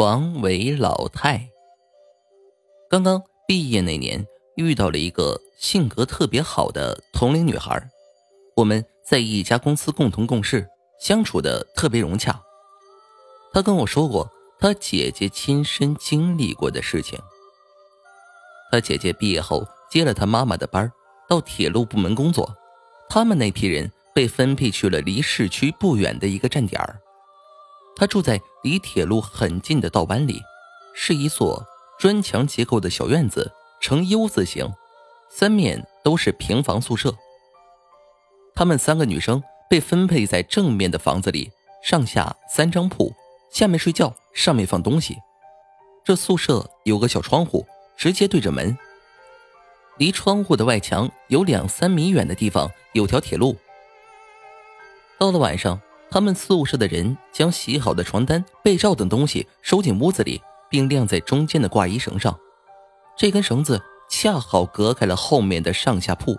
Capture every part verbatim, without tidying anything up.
床为老太。刚刚毕业那年，遇到了一个性格特别好的同龄女孩，我们在一家公司共同共事，相处的特别融洽。她跟我说过她姐姐亲身经历过的事情。她姐姐毕业后接了她妈妈的班，到铁路部门工作。他们那批人被分配去了离市区不远的一个站点儿。她住在离铁路很近的道湾里，是一座砖墙结构的小院子，呈 U 字形，三面都是平房宿舍。她们三个女生被分配在正面的房子里，上下三张铺，下面睡觉，上面放东西。这宿舍有个小窗户，直接对着门，离窗户的外墙有两三米远的地方有条铁路。到了晚上，他们宿舍的人将洗好的床单、被罩等东西收进屋子里，并晾在中间的挂衣绳上。这根绳子恰好隔开了后面的上下铺，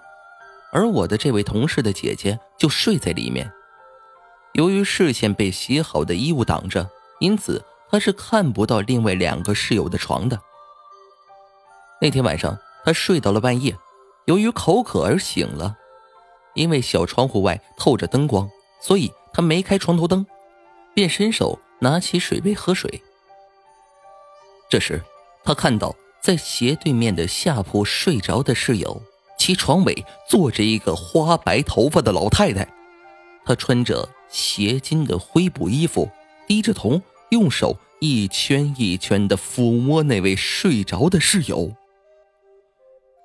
而我的这位同事的姐姐就睡在里面。由于视线被洗好的衣物挡着，因此她是看不到另外两个室友的床的。那天晚上，她睡到了半夜，由于口渴而醒了。因为小窗户外透着灯光，所以她没开床头灯，便伸手拿起水杯喝水。这时她看到在斜对面的下铺睡着的室友，其床尾坐着一个花白头发的老太太。她穿着斜襟的灰布衣服，低着头，用手一圈一圈地抚摸那位睡着的室友。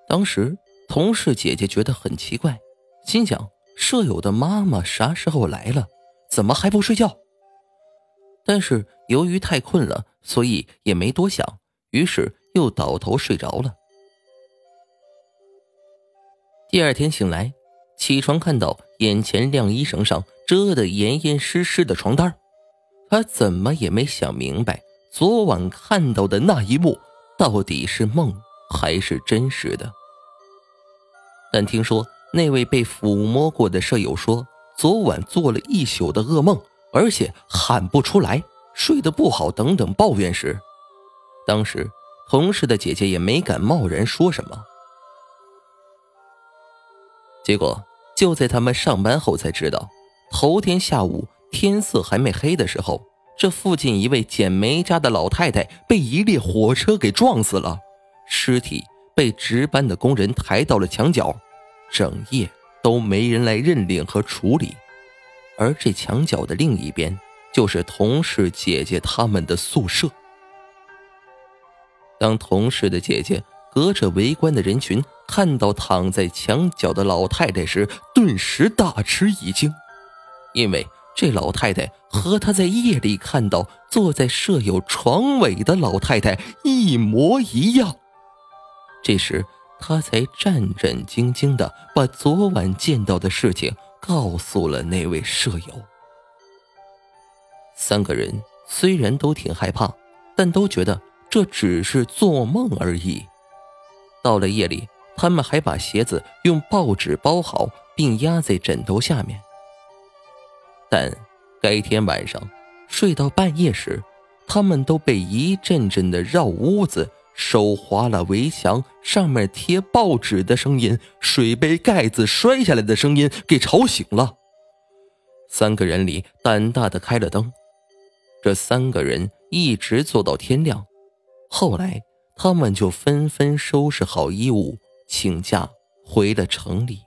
当时同事姐姐觉得很奇怪，心想舍友的妈妈啥时候来了，怎么还不睡觉？但是由于太困了，所以也没多想，于是又倒头睡着了。第二天醒来，起床看到眼前晾衣绳上遮得严严实实的床单，她怎么也没想明白昨晚看到的那一幕到底是梦还是真实的。但听说那位被抚摸过的舍友说，昨晚做了一宿的噩梦，而且喊不出来，睡得不好等等抱怨时，当时同事的姐姐也没敢贸然说什么。结果就在他们上班后才知道，头天下午天色还没黑的时候，这附近一位捡煤渣的老太太被一列火车给撞死了，尸体被值班的工人抬到了墙角，整夜都没人来认领和处理。而这墙角的另一边就是同事姐姐他们的宿舍。当同事的姐姐隔着围观的人群看到躺在墙角的老太太时，顿时大吃一惊，因为这老太太和她在夜里看到坐在舍友床尾的老太太一模一样。这时她才战战兢兢地把昨晚见到的事情告诉了那位舍友。三个人虽然都挺害怕，但都觉得这只是做梦而已。到了夜里，他们还把鞋子用报纸包好，并压在枕头下面。但该天晚上睡到半夜时，他们都被一阵阵的绕屋子、手划了围墙、上面贴报纸的声音、水杯盖子摔下来的声音给吵醒了。三个人里胆大的开了灯，这三个人一直坐到天亮。后来他们就纷纷收拾好衣物，请假回了城里。